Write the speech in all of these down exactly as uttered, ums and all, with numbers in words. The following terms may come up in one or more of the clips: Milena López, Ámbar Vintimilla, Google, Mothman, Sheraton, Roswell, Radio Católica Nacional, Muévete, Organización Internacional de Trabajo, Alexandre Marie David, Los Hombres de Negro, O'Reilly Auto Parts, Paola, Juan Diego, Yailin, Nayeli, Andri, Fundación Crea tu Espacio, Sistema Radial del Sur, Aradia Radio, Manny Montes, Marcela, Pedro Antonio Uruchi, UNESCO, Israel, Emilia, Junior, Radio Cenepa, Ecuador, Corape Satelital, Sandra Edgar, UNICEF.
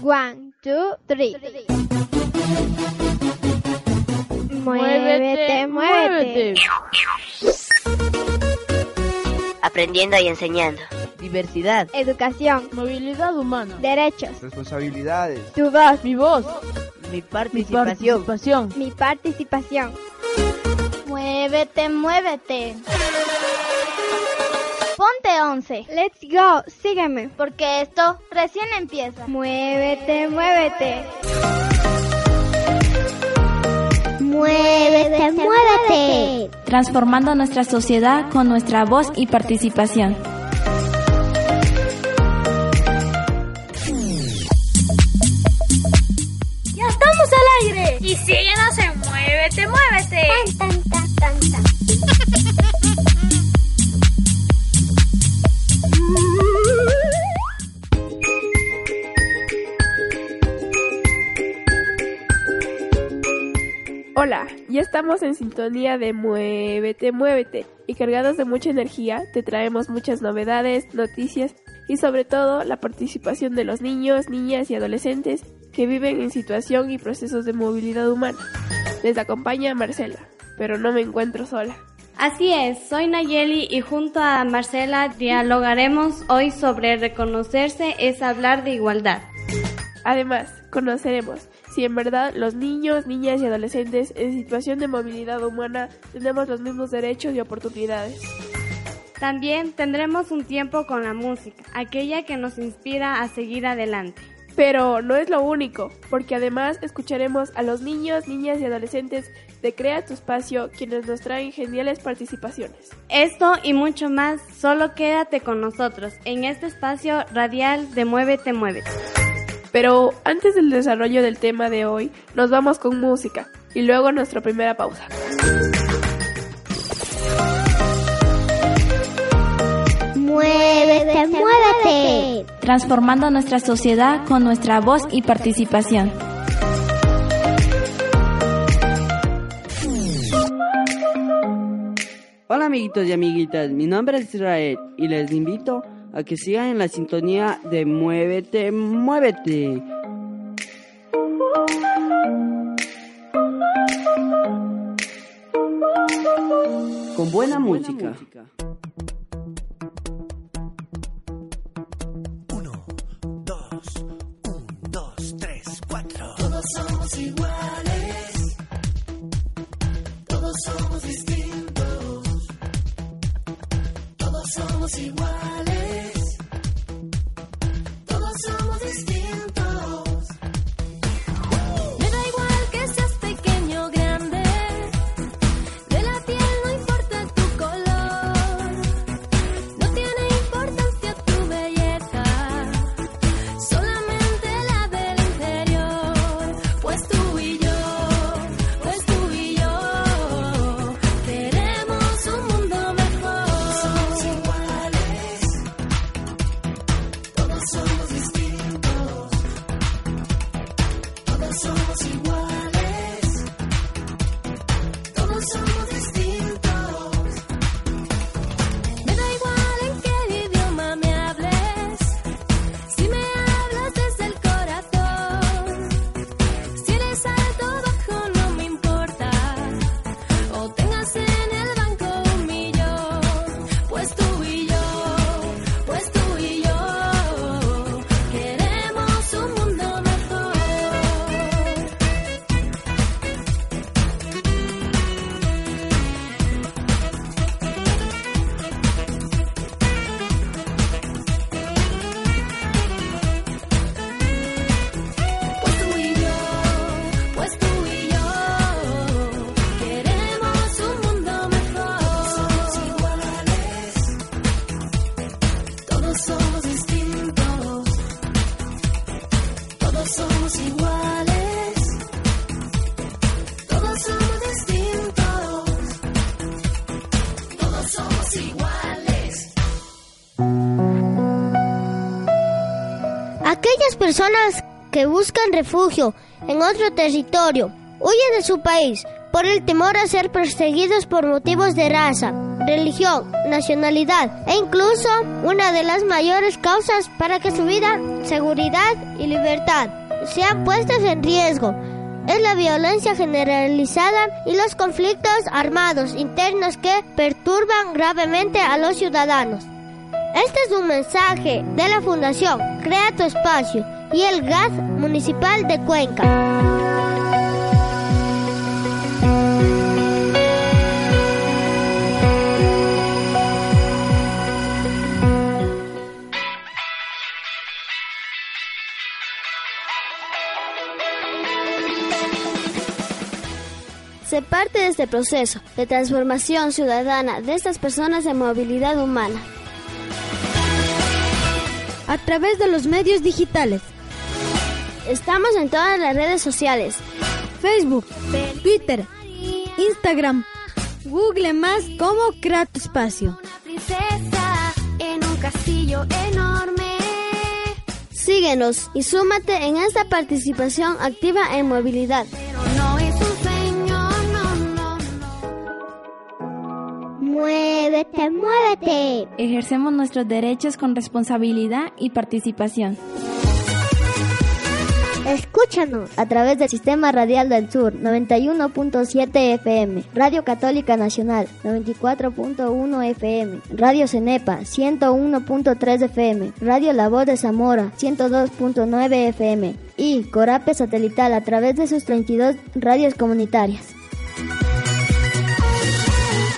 One, two, three. Muévete, muévete. Aprendiendo y enseñando. Diversidad, educación, movilidad humana, derechos, responsabilidades, tu voz, mi voz, mi participación, mi participación. Mi participación. Muévete, muévete. Ponte once. Let's go, sígueme, porque esto recién empieza. Muévete, muévete. Muévete, muévete. Transformando nuestra sociedad con nuestra voz y participación. Al aire. Y síguenos en Muévete, Muévete. Tan, tan, tan, tan, tan. Hola, ya estamos en sintonía de Muévete, Muévete y cargados de mucha energía te traemos muchas novedades, noticias y sobre todo la participación de los niños, niñas y adolescentes que viven en situación y procesos de movilidad humana. Les acompaña Marcela, pero no me encuentro sola. Así es, soy Nayeli y junto a Marcela dialogaremos hoy sobre reconocerse es hablar de igualdad. Además, conoceremos si en verdad los niños, niñas y adolescentes en situación de movilidad humana tenemos los mismos derechos y oportunidades. También tendremos un tiempo con la música, aquella que nos inspira a seguir adelante. Pero no es lo único, porque además escucharemos a los niños, niñas y adolescentes de Crea tu Espacio, quienes nos traen geniales participaciones. Esto y mucho más, solo quédate con nosotros en este espacio radial de Muévete, Muévete. Pero antes del desarrollo del tema de hoy, nos vamos con música y luego nuestra primera pausa. Muévete, muévete. Transformando nuestra sociedad con nuestra voz y participación. Hola amiguitos y amiguitas, mi nombre es Israel y les invito a que sigan en la sintonía de Muévete, Muévete. Con buena música. Todos somos iguales, todos somos distintos, todos somos iguales, todos somos distintos. Me da igual que seas pequeño o grande, de la piel no importa tu color, no tiene importancia tu belleza, solamente queremos un mundo mejor. Todos somos iguales, aquellas personas que buscan refugio en otro territorio, huyen de su país por el temor a ser perseguidos por motivos de raza, religión, nacionalidad e incluso una de las mayores causas para que su vida, seguridad y libertad sean puestas en riesgo es la violencia generalizada y los conflictos armados internos que perturban gravemente a los ciudadanos. Este es un mensaje de la Fundación Crea tu Espacio y el Gas Municipal de Cuenca. Parte de este proceso de transformación ciudadana de estas personas en movilidad humana a través de los medios digitales. Estamos en todas las redes sociales: Facebook, Twitter, Instagram, Google Más como Crea tu Espacio. Síguenos y súmate en esta participación activa en movilidad. Muévete, muévete. Ejercemos nuestros derechos con responsabilidad y participación. Escúchanos a través del Sistema Radial del Sur, noventa y uno punto siete F M, Radio Católica Nacional, noventa y cuatro punto uno F M, Radio Cenepa, ciento uno punto tres F M, Radio La Voz de Zamora, ciento dos punto nueve F M y Corape Satelital a través de sus treinta y dos radios comunitarias.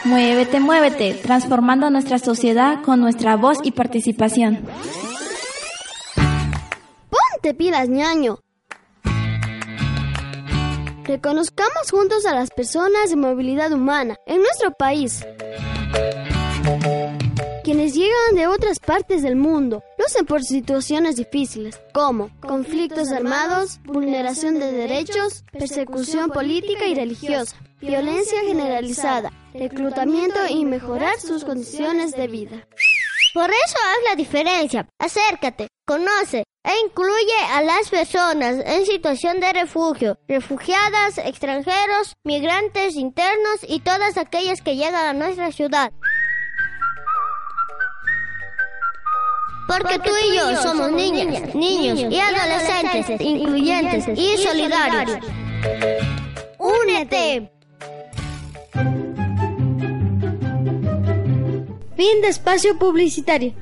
Muévete, muévete, transformando nuestra sociedad con nuestra voz y participación. ¡Ponte pilas, ñaño! Reconozcamos juntos a las personas de movilidad humana en nuestro país, quienes llegan de otras partes del mundo, lucen por situaciones difíciles como conflictos armados, vulneración de derechos, persecución política y religiosa, violencia generalizada, reclutamiento y mejorar sus condiciones de vida. Por eso haz la diferencia. Acércate, conoce e incluye a las personas en situación de refugio, refugiadas, extranjeros, migrantes internos y todas aquellas que llegan a nuestra ciudad. Porque, Porque tú y yo somos, somos niñas, niñas, niños, niños y adolescentes, adolescentes incluyentes y solidarios. ¡Únete! Fin de espacio publicitario.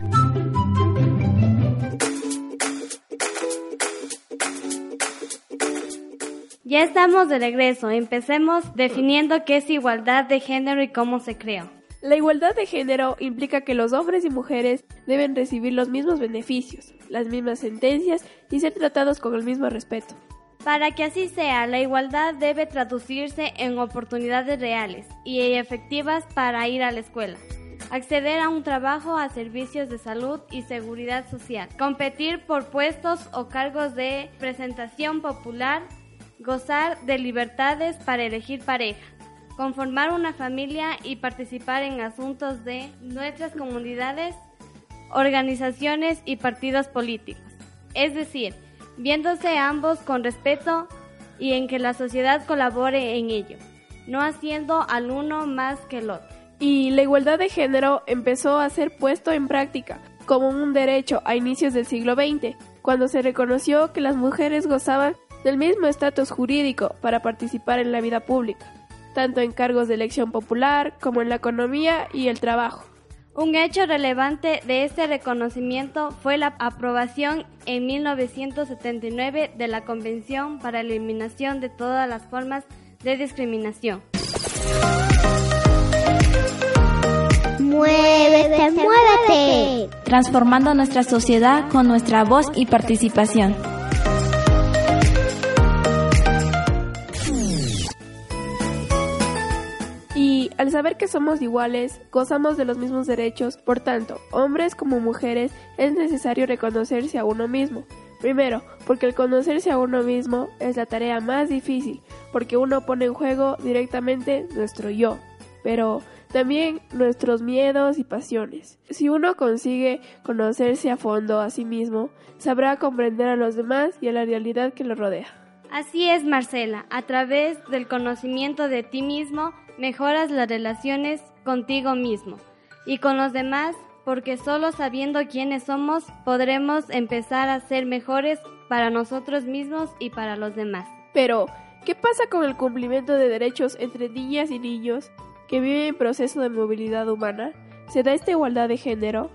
Ya estamos de regreso. Empecemos definiendo qué es igualdad de género y cómo se creó. La igualdad de género implica que los hombres y mujeres deben recibir los mismos beneficios, las mismas sentencias y ser tratados con el mismo respeto. Para que así sea, la igualdad debe traducirse en oportunidades reales y efectivas para ir a la escuela, acceder a un trabajo, a servicios de salud y seguridad social, competir por puestos o cargos de representación popular, gozar de libertades para elegir pareja, conformar una familia y participar en asuntos de nuestras comunidades, organizaciones y partidos políticos. Es decir, viéndose ambos con respeto y en que la sociedad colabore en ello, no haciendo al uno más que el otro. Y la igualdad de género empezó a ser puesto en práctica como un derecho a inicios del siglo veinte, cuando se reconoció que las mujeres gozaban del mismo estatus jurídico para participar en la vida pública, tanto en cargos de elección popular como en la economía y el trabajo. Un hecho relevante de este reconocimiento fue la aprobación en mil novecientos setenta y nueve de la Convención para la Eliminación de todas las formas de discriminación. ¡Muévete, muévete! Transformando nuestra sociedad con nuestra voz y participación. Al saber que somos iguales, gozamos de los mismos derechos, por tanto, hombres como mujeres, es necesario reconocerse a uno mismo. Primero, porque el conocerse a uno mismo es la tarea más difícil, porque uno pone en juego directamente nuestro yo. Pero, también nuestros miedos y pasiones. Si uno consigue conocerse a fondo a sí mismo, sabrá comprender a los demás y a la realidad que lo rodea. Así es, Marcela, a través del conocimiento de ti mismo, mejoras las relaciones contigo mismo y con los demás, porque solo sabiendo quiénes somos podremos empezar a ser mejores para nosotros mismos y para los demás. Pero, ¿qué pasa con el cumplimiento de derechos entre niñas y niños que viven en proceso de movilidad humana? ¿Se da esta igualdad de género?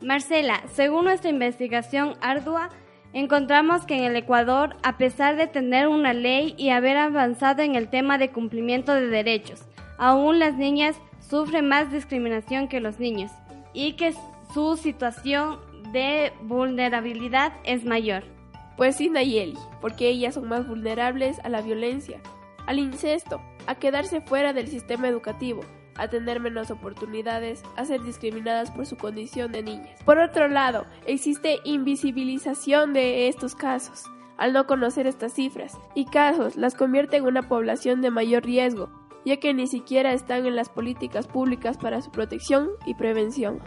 Marcela, según nuestra investigación ardua, encontramos que en el Ecuador, a pesar de tener una ley y haber avanzado en el tema de cumplimiento de derechos, aún las niñas sufren más discriminación que los niños y que su situación de vulnerabilidad es mayor. Pues sí, Nayeli, porque ellas son más vulnerables a la violencia, al incesto, a quedarse fuera del sistema educativo, a tener menos oportunidades, a ser discriminadas por su condición de niñas. Por otro lado, existe invisibilización de estos casos. Al no conocer estas cifras y casos, las convierte en una población de mayor riesgo, ya que ni siquiera están en las políticas públicas para su protección y prevención.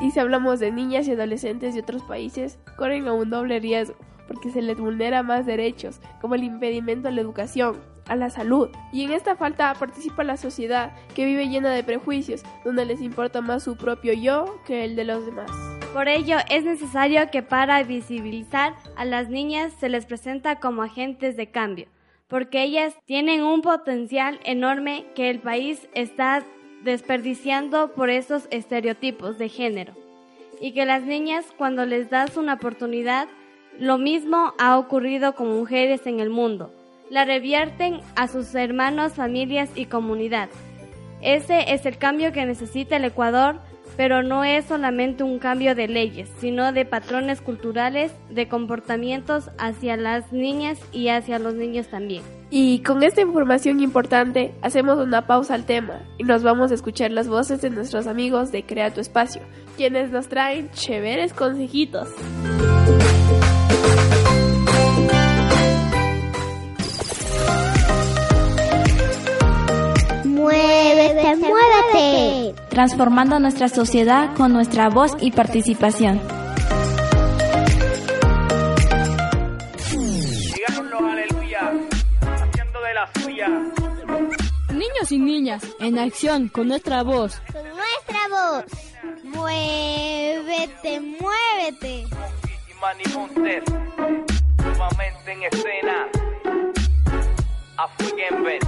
Y si hablamos de niñas y adolescentes de otros países, corren a un doble riesgo, porque se les vulnera más derechos, como el impedimento a la educación, a la salud. Y en esta falta participa la sociedad, que vive llena de prejuicios, donde les importa más su propio yo que el de los demás. Por ello, es necesario que para visibilizar a las niñas se les presenta como agentes de cambio, porque ellas tienen un potencial enorme que el país está desperdiciando por esos estereotipos de género, y que las niñas, cuando les das una oportunidad, lo mismo ha ocurrido con mujeres en el mundo, la revierten a sus hermanos, familias y comunidad. Ese es el cambio que necesita el Ecuador, pero no es solamente un cambio de leyes, sino de patrones culturales, de comportamientos hacia las niñas y hacia los niños también. Y con esta información importante, hacemos una pausa al tema y nos vamos a escuchar las voces de nuestros amigos de Crea tu Espacio, quienes nos traen chéveres consejitos. ¡Muévete, muévete! Transformando nuestra sociedad con nuestra voz y participación. Díganlo, aleluya, haciendo de la suya. Niños y niñas, en acción, con nuestra voz. Con nuestra voz. ¡Muévete, muévete! Y Manny Montes, nuevamente en escena. Afugenver.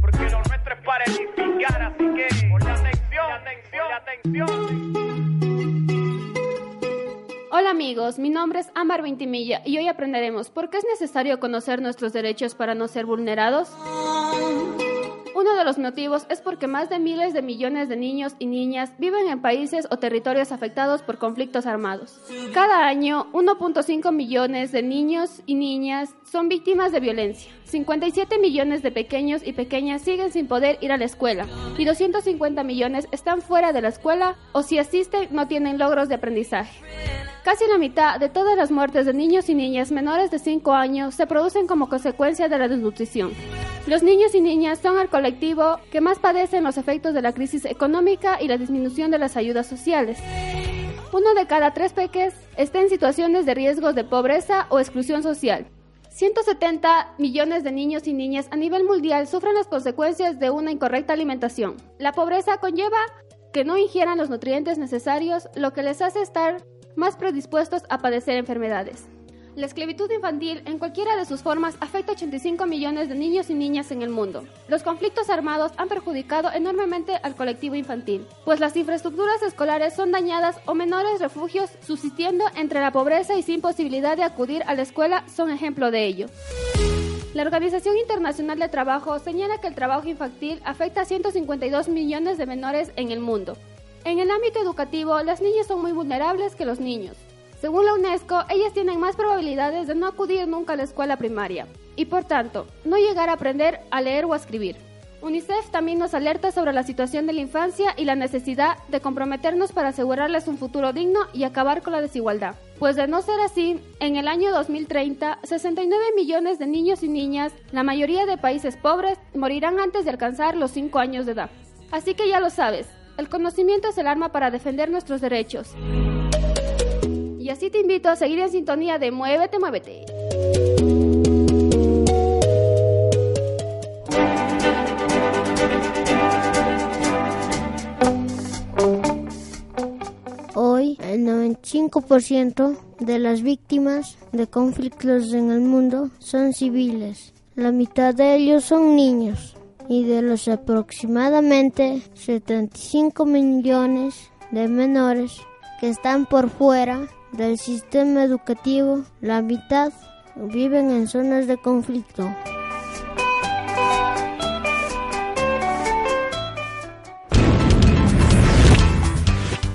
Porque lo nuestro es para edificar, así que ponle atención, ponle atención, atención. Hola amigos, mi nombre es Ámbar Vintimilla y hoy aprenderemos por qué es necesario conocer nuestros derechos para no ser vulnerados. Uno de los motivos es porque más de miles de millones de niños y niñas viven en países o territorios afectados por conflictos armados. Cada año, uno punto cinco millones de niños y niñas son víctimas de violencia. cincuenta y siete millones de pequeños y pequeñas siguen sin poder ir a la escuela y doscientos cincuenta millones están fuera de la escuela o si asisten no tienen logros de aprendizaje. Casi la mitad de todas las muertes de niños y niñas menores de cinco años se producen como consecuencia de la desnutrición. Los niños y niñas son el colectivo que más padecen los efectos de la crisis económica y la disminución de las ayudas sociales. Uno de cada tres peques está en situaciones de riesgos de pobreza o exclusión social. ciento setenta millones de niños y niñas a nivel mundial sufren las consecuencias de una incorrecta alimentación. La pobreza conlleva que no ingieran los nutrientes necesarios, lo que les hace estar más predispuestos a padecer enfermedades. La esclavitud infantil en cualquiera de sus formas afecta a ochenta y cinco millones de niños y niñas en el mundo. Los conflictos armados han perjudicado enormemente al colectivo infantil, pues las infraestructuras escolares son dañadas o menores refugios subsistiendo entre la pobreza y sin posibilidad de acudir a la escuela son ejemplo de ello. La Organización Internacional de Trabajo señala que el trabajo infantil afecta a ciento cincuenta y dos millones de menores en el mundo. En el ámbito educativo, las niñas son muy vulnerables que los niños. Según la UNESCO, ellas tienen más probabilidades de no acudir nunca a la escuela primaria y, por tanto, no llegar a aprender a leer o a escribir. UNICEF también nos alerta sobre la situación de la infancia y la necesidad de comprometernos para asegurarles un futuro digno y acabar con la desigualdad. Pues de no ser así, en el año dos mil treinta, sesenta y nueve millones de niños y niñas, la mayoría de países pobres, morirán antes de alcanzar los cinco años de edad. Así que ya lo sabes, el conocimiento es el arma para defender nuestros derechos. Y así te invito a seguir en sintonía de Muévete, Muévete. Hoy, el noventa y cinco por ciento de las víctimas de conflictos en el mundo son civiles. La mitad de ellos son niños. Y de los aproximadamente setenta y cinco millones de menores que están por fuera del sistema educativo, la mitad viven en zonas de conflicto.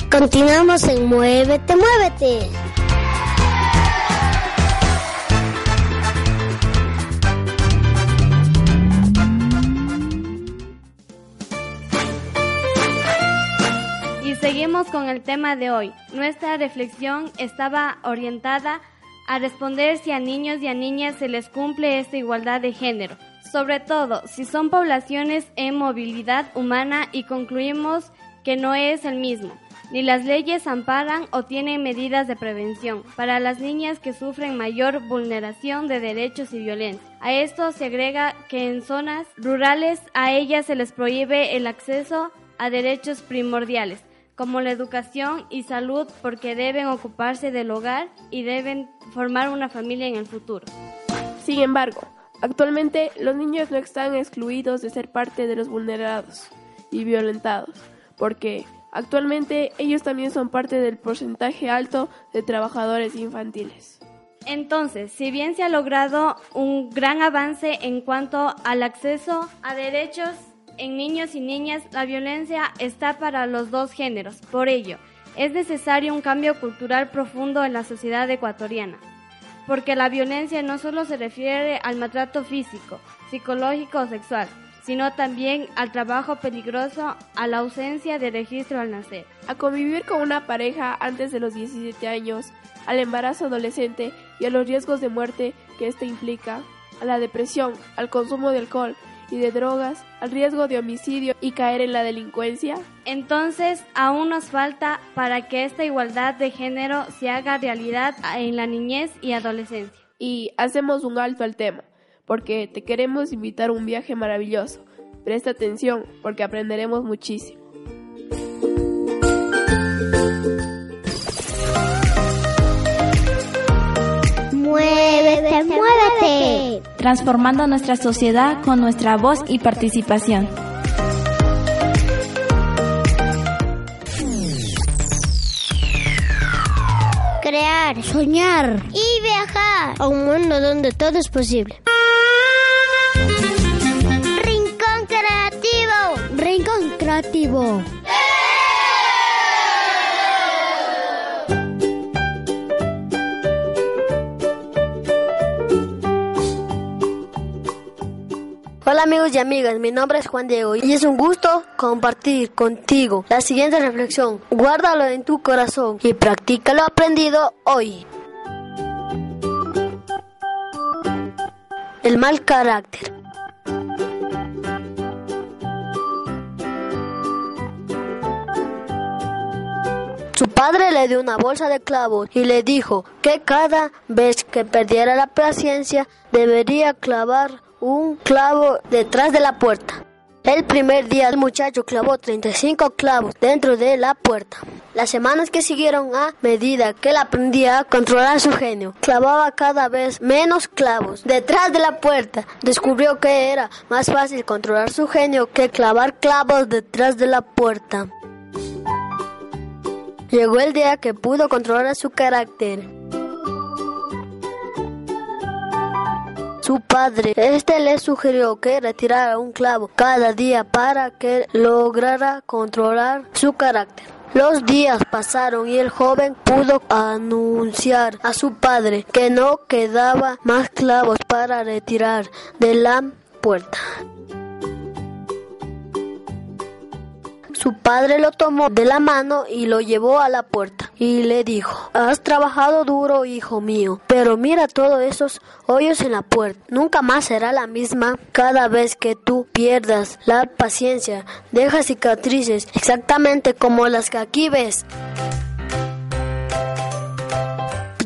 Continuamos en Muévete, Muévete. Y seguimos con el tema de hoy. Nuestra reflexión estaba orientada a responder si a niños y a niñas se les cumple esta igualdad de género, sobre todo si son poblaciones en movilidad humana, y concluimos que no es el mismo. Ni las leyes amparan o tienen medidas de prevención para las niñas que sufren mayor vulneración de derechos y violencia. A esto se agrega que en zonas rurales a ellas se les prohíbe el acceso a derechos primordiales, como la educación y salud, porque deben ocuparse del hogar y deben formar una familia en el futuro. Sin embargo, actualmente los niños no están excluidos de ser parte de los vulnerados y violentados, porque actualmente ellos también son parte del porcentaje alto de trabajadores infantiles. Entonces, si bien se ha logrado un gran avance en cuanto al acceso a derechos en niños y niñas, la violencia está para los dos géneros. Por ello, es necesario un cambio cultural profundo en la sociedad ecuatoriana, porque la violencia no solo se refiere al maltrato físico, psicológico o sexual, sino también al trabajo peligroso, a la ausencia de registro al nacer, a convivir con una pareja antes de los diecisiete años, al embarazo adolescente y a los riesgos de muerte que este implica, a la depresión, al consumo de alcohol y de drogas, al riesgo de homicidio y caer en la delincuencia. Entonces, aún nos falta para que esta igualdad de género se haga realidad en la niñez y adolescencia. Y hacemos un alto al tema, porque te queremos invitar a un viaje maravilloso. Presta atención, porque aprenderemos muchísimo. ¡Muévete, muévete! Transformando nuestra sociedad con nuestra voz y participación. Crear, soñar y viajar a un mundo donde todo es posible. Rincón creativo. Rincón creativo. Hola amigos y amigas, mi nombre es Juan Diego y es un gusto compartir contigo la siguiente reflexión. Guárdalo en tu corazón y practica lo aprendido hoy. El mal carácter. Su padre le dio una bolsa de clavos y le dijo que cada vez que perdiera la paciencia debería clavar un clavo detrás de la puerta. El primer día el muchacho clavó treinta y cinco clavos dentro de la puerta. Las semanas que siguieron, a medida que él aprendía a controlar su genio, clavaba cada vez menos clavos detrás de la puerta. Descubrió que era más fácil controlar su genio que clavar clavos detrás de la puerta. Llegó el día que pudo controlar su carácter. Su padre, este le sugirió que retirara un clavo cada día para que lograra controlar su carácter. Los días pasaron y el joven pudo anunciar a su padre que no quedaba más clavos para retirar de la puerta. Su padre lo tomó de la mano y lo llevó a la puerta y le dijo: «Has trabajado duro, hijo mío, pero mira todos esos hoyos en la puerta. Nunca más será la misma. Cada vez que tú pierdas la paciencia, deja cicatrices exactamente como las que aquí ves».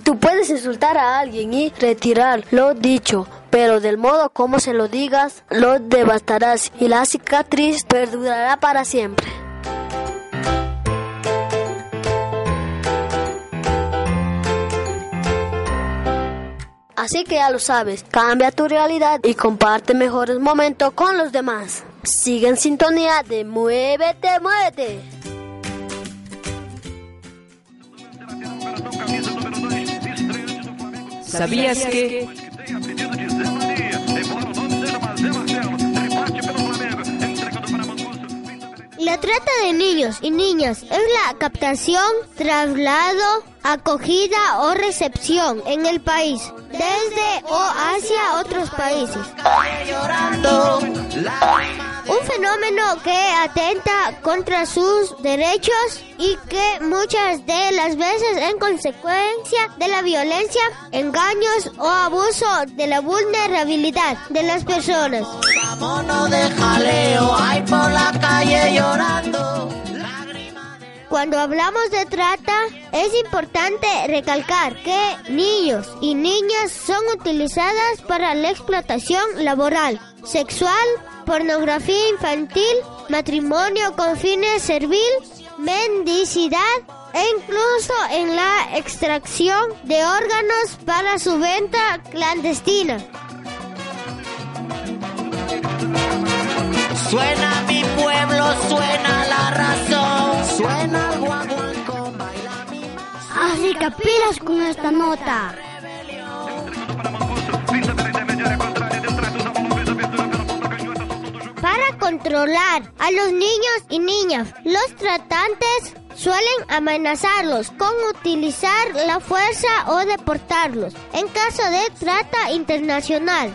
Tú puedes insultar a alguien y retirar lo dicho, pero del modo como se lo digas, lo devastarás y la cicatriz perdurará para siempre. Así que ya lo sabes, cambia tu realidad y comparte mejores momentos con los demás. Sigue en sintonía de Muévete, Muévete. ¿Sabías que? La trata de niños y niñas es la captación, traslado, acogida o recepción en el país, desde o hacia otros países. Un fenómeno que atenta contra sus derechos y que muchas de las veces en consecuencia de la violencia, engaños o abuso de la vulnerabilidad de las personas. Vámonos de jaleo, hay por la calle llorando. Cuando hablamos de trata, es importante recalcar que niños y niñas son utilizadas para la explotación laboral, sexual, pornografía infantil, matrimonio con fines servil, mendicidad e incluso en la extracción de órganos para su venta clandestina. Suena mi pueblo, suena la razón, suena el guaguancó, baila mi mazorca. Así que pilas con esta nota. Para controlar a los niños y niñas, los tratantes suelen amenazarlos con utilizar la fuerza o deportarlos en caso de trata internacional.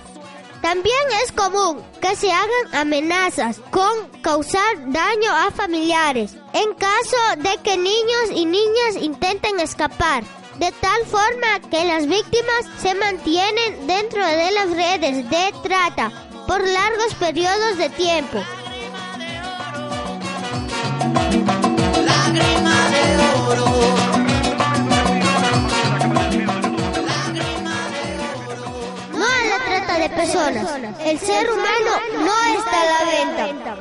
También es común que se hagan amenazas con causar daño a familiares en caso de que niños y niñas intenten escapar, de tal forma que las víctimas se mantienen dentro de las redes de trata por largos periodos de tiempo. Lágrima de oro. De personas. El ser humano no está a la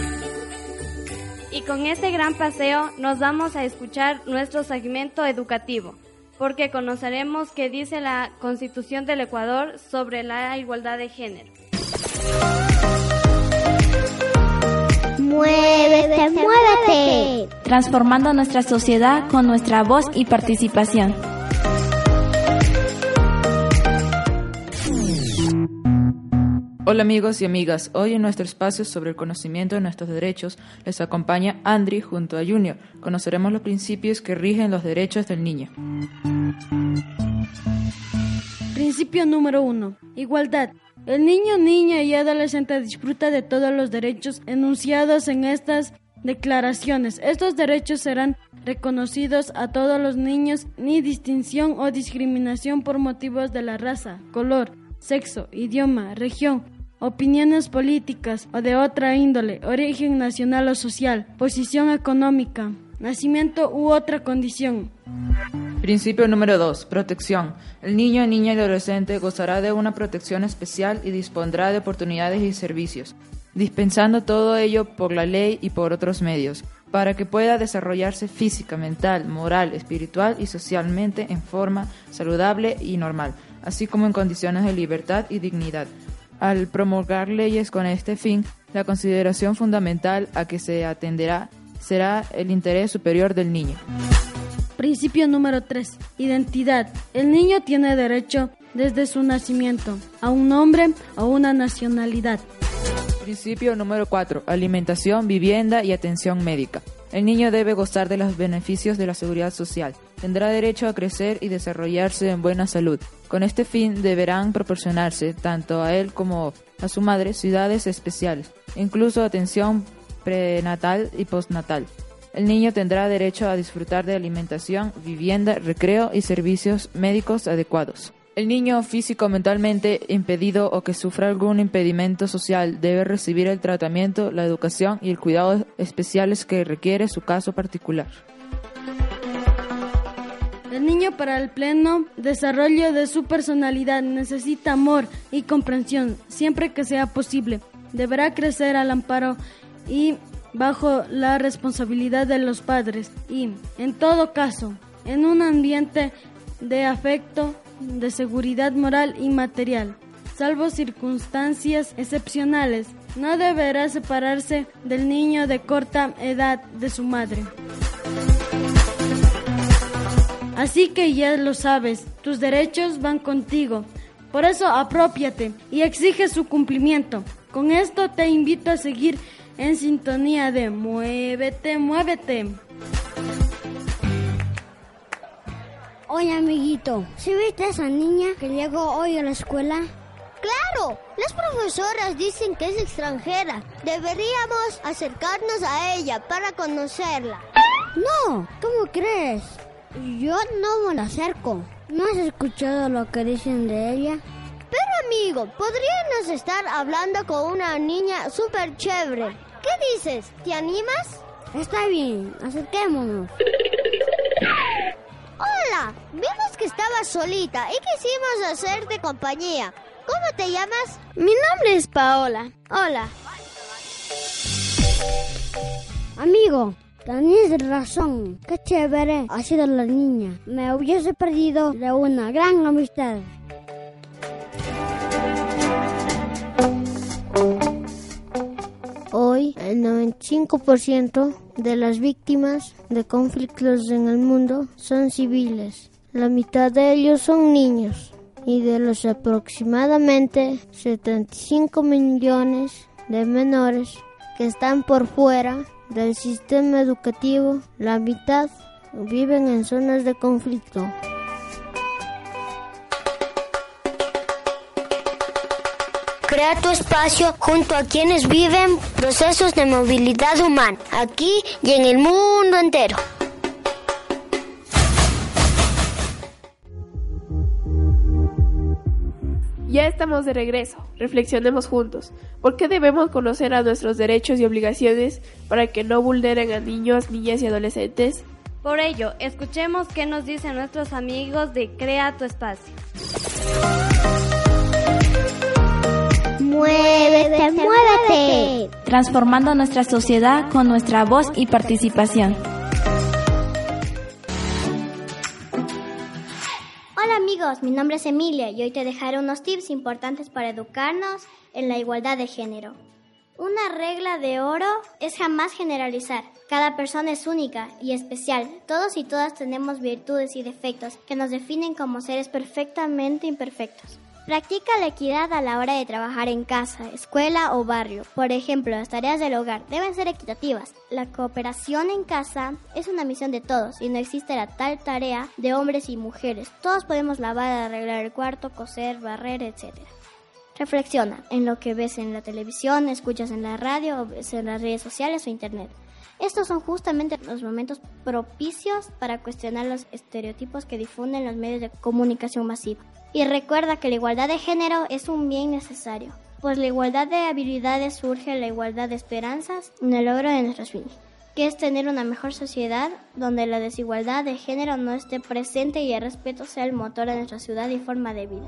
venta. Y con este gran paseo nos vamos a escuchar nuestro segmento educativo, porque conoceremos qué dice la Constitución del Ecuador sobre la igualdad de género. Muévete, muévete. Transformando nuestra sociedad con nuestra voz y participación. Hola amigos y amigas, hoy en nuestro espacio sobre el conocimiento de nuestros derechos les acompaña Andri junto a Junior. Conoceremos los principios que rigen los derechos del niño. Principio número uno. Igualdad. El niño, niña y adolescente disfruta de todos los derechos enunciados en estas declaraciones. Estos derechos serán reconocidos a todos los niños, ni distinción o discriminación por motivos de la raza, color, sexo, idioma, región, opiniones políticas o de otra índole, origen nacional o social, posición económica, nacimiento u otra condición. Principio número dos. Protección. El niño, niña y adolescente gozará de una protección especial y dispondrá de oportunidades y servicios, dispensando todo ello por la ley y por otros medios, para que pueda desarrollarse física, mental, moral, espiritual y socialmente en forma saludable y normal, así como en condiciones de libertad y dignidad. Al promulgar leyes con este fin, la consideración fundamental a que se atenderá será el interés superior del niño. Principio número tres. Identidad. El niño tiene derecho desde su nacimiento a un nombre o una nacionalidad. Principio número cuatro. Alimentación, vivienda y atención médica. El niño debe gozar de los beneficios de la seguridad social. Tendrá derecho a crecer y desarrollarse en buena salud. Con este fin deberán proporcionarse, tanto a él como a su madre, cuidados especiales, incluso atención prenatal y postnatal. El niño tendrá derecho a disfrutar de alimentación, vivienda, recreo y servicios médicos adecuados. El niño físico o mentalmente impedido o que sufra algún impedimento social debe recibir el tratamiento, la educación y el cuidado especiales que requiere su caso particular. El niño, para el pleno desarrollo de su personalidad, necesita amor y comprensión siempre que sea posible. Deberá crecer al amparo y bajo la responsabilidad de los padres y, en todo caso, en un ambiente de afecto, de seguridad moral y material, salvo circunstancias excepcionales. No deberá separarse del niño de corta edad de su madre. Así que ya lo sabes, tus derechos van contigo. Por eso aprópiate y exige su cumplimiento. Con esto te invito a seguir en sintonía de Muévete, Muévete. Oye, amiguito, ¿sí viste a esa niña que llegó hoy a la escuela? ¡Claro! Las profesoras dicen que es extranjera. Deberíamos acercarnos a ella para conocerla. No, ¿cómo crees? Yo no me la acerco. ¿No has escuchado lo que dicen de ella? Pero, amigo, podríamos estar hablando con una niña súper chévere. ¿Qué dices? ¿Te animas? Está bien, acerquémonos. Hola, vimos que estabas solita y quisimos hacerte compañía. ¿Cómo te llamas? Mi nombre es Paola. Hola. Amigo, tenías razón. Qué chévere ha sido la niña. Me hubiese perdido de una gran amistad. Hoy, el noventa y cinco por ciento de las víctimas de conflictos en el mundo son civiles. La mitad de ellos son niños. Y de los aproximadamente setenta y cinco millones de menores que están por fuera del sistema educativo, la mitad viven en zonas de conflicto. Crea tu espacio junto a quienes viven procesos de movilidad humana, aquí y en el mundo entero. Ya estamos de regreso, reflexionemos juntos. ¿Por qué debemos conocer a nuestros derechos y obligaciones para que no vulneren a niños, niñas y adolescentes? Por ello, escuchemos qué nos dicen nuestros amigos de Crea tu Espacio. ¡Muévete, muévete! Transformando nuestra sociedad con nuestra voz y participación. Hola amigos, mi nombre es Emilia y hoy te dejaré unos tips importantes para educarnos en la igualdad de género. Una regla de oro es jamás generalizar. Cada persona es única y especial. Todos y todas tenemos virtudes y defectos que nos definen como seres perfectamente imperfectos. Practica la equidad a la hora de trabajar en casa, escuela o barrio. Por ejemplo, las tareas del hogar deben ser equitativas. La cooperación en casa es una misión de todos y no existe la tal tarea de hombres y mujeres. Todos podemos lavar, arreglar el cuarto, coser, barrer, etcétera. Reflexiona en lo que ves en la televisión, escuchas en la radio, o ves en las redes sociales o internet. Estos son justamente los momentos propicios para cuestionar los estereotipos que difunden los medios de comunicación masiva. Y recuerda que la igualdad de género es un bien necesario, pues la igualdad de habilidades surge la igualdad de esperanzas en el logro de nuestros fines, que es tener una mejor sociedad donde la desigualdad de género no esté presente y el respeto sea el motor de nuestra ciudad y forma de vida.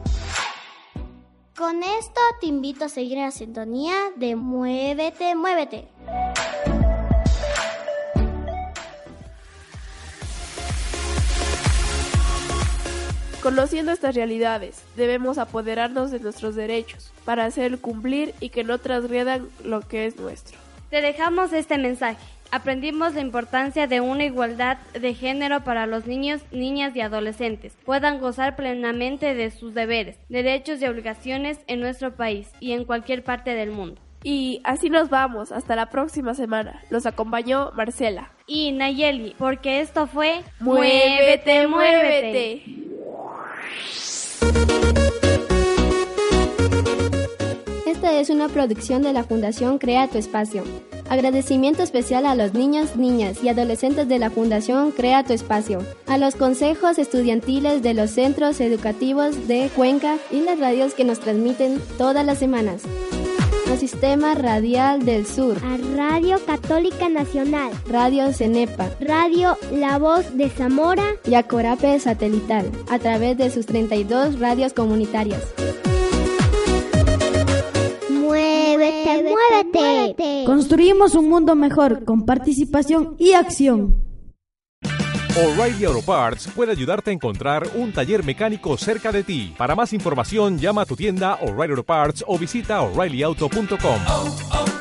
Con esto te invito a seguir en la sintonía de Muévete, Muévete. Conociendo estas realidades, debemos apoderarnos de nuestros derechos para hacer cumplir y que no transgredan lo que es nuestro. Te dejamos este mensaje. Aprendimos la importancia de una igualdad de género para los niños, niñas y adolescentes. Puedan gozar plenamente de sus deberes, derechos y obligaciones en nuestro país y en cualquier parte del mundo. Y así nos vamos, hasta la próxima semana. Los acompañó Marcela y Nayeli, porque esto fue Muévete, Muévete. Esta es una producción de la Fundación Crea tu Espacio. Agradecimiento especial a los niños, niñas y adolescentes de la Fundación Crea tu Espacio, a los consejos estudiantiles de los centros educativos de Cuenca y las radios que nos transmiten todas las semanas. Al Sistema Radial del Sur, a Radio Católica Nacional, Radio Cenepa, Radio La Voz de Zamora y a Corape Satelital, a través de sus treinta y dos radios comunitarias. ¡Muévete, muévete! Construimos un mundo mejor con participación y acción. O'Reilly Auto Parts puede ayudarte a encontrar un taller mecánico cerca de ti. Para más información, llama a tu tienda O'Reilly Auto Parts o visita O'Reilly Auto punto com. Oh, oh.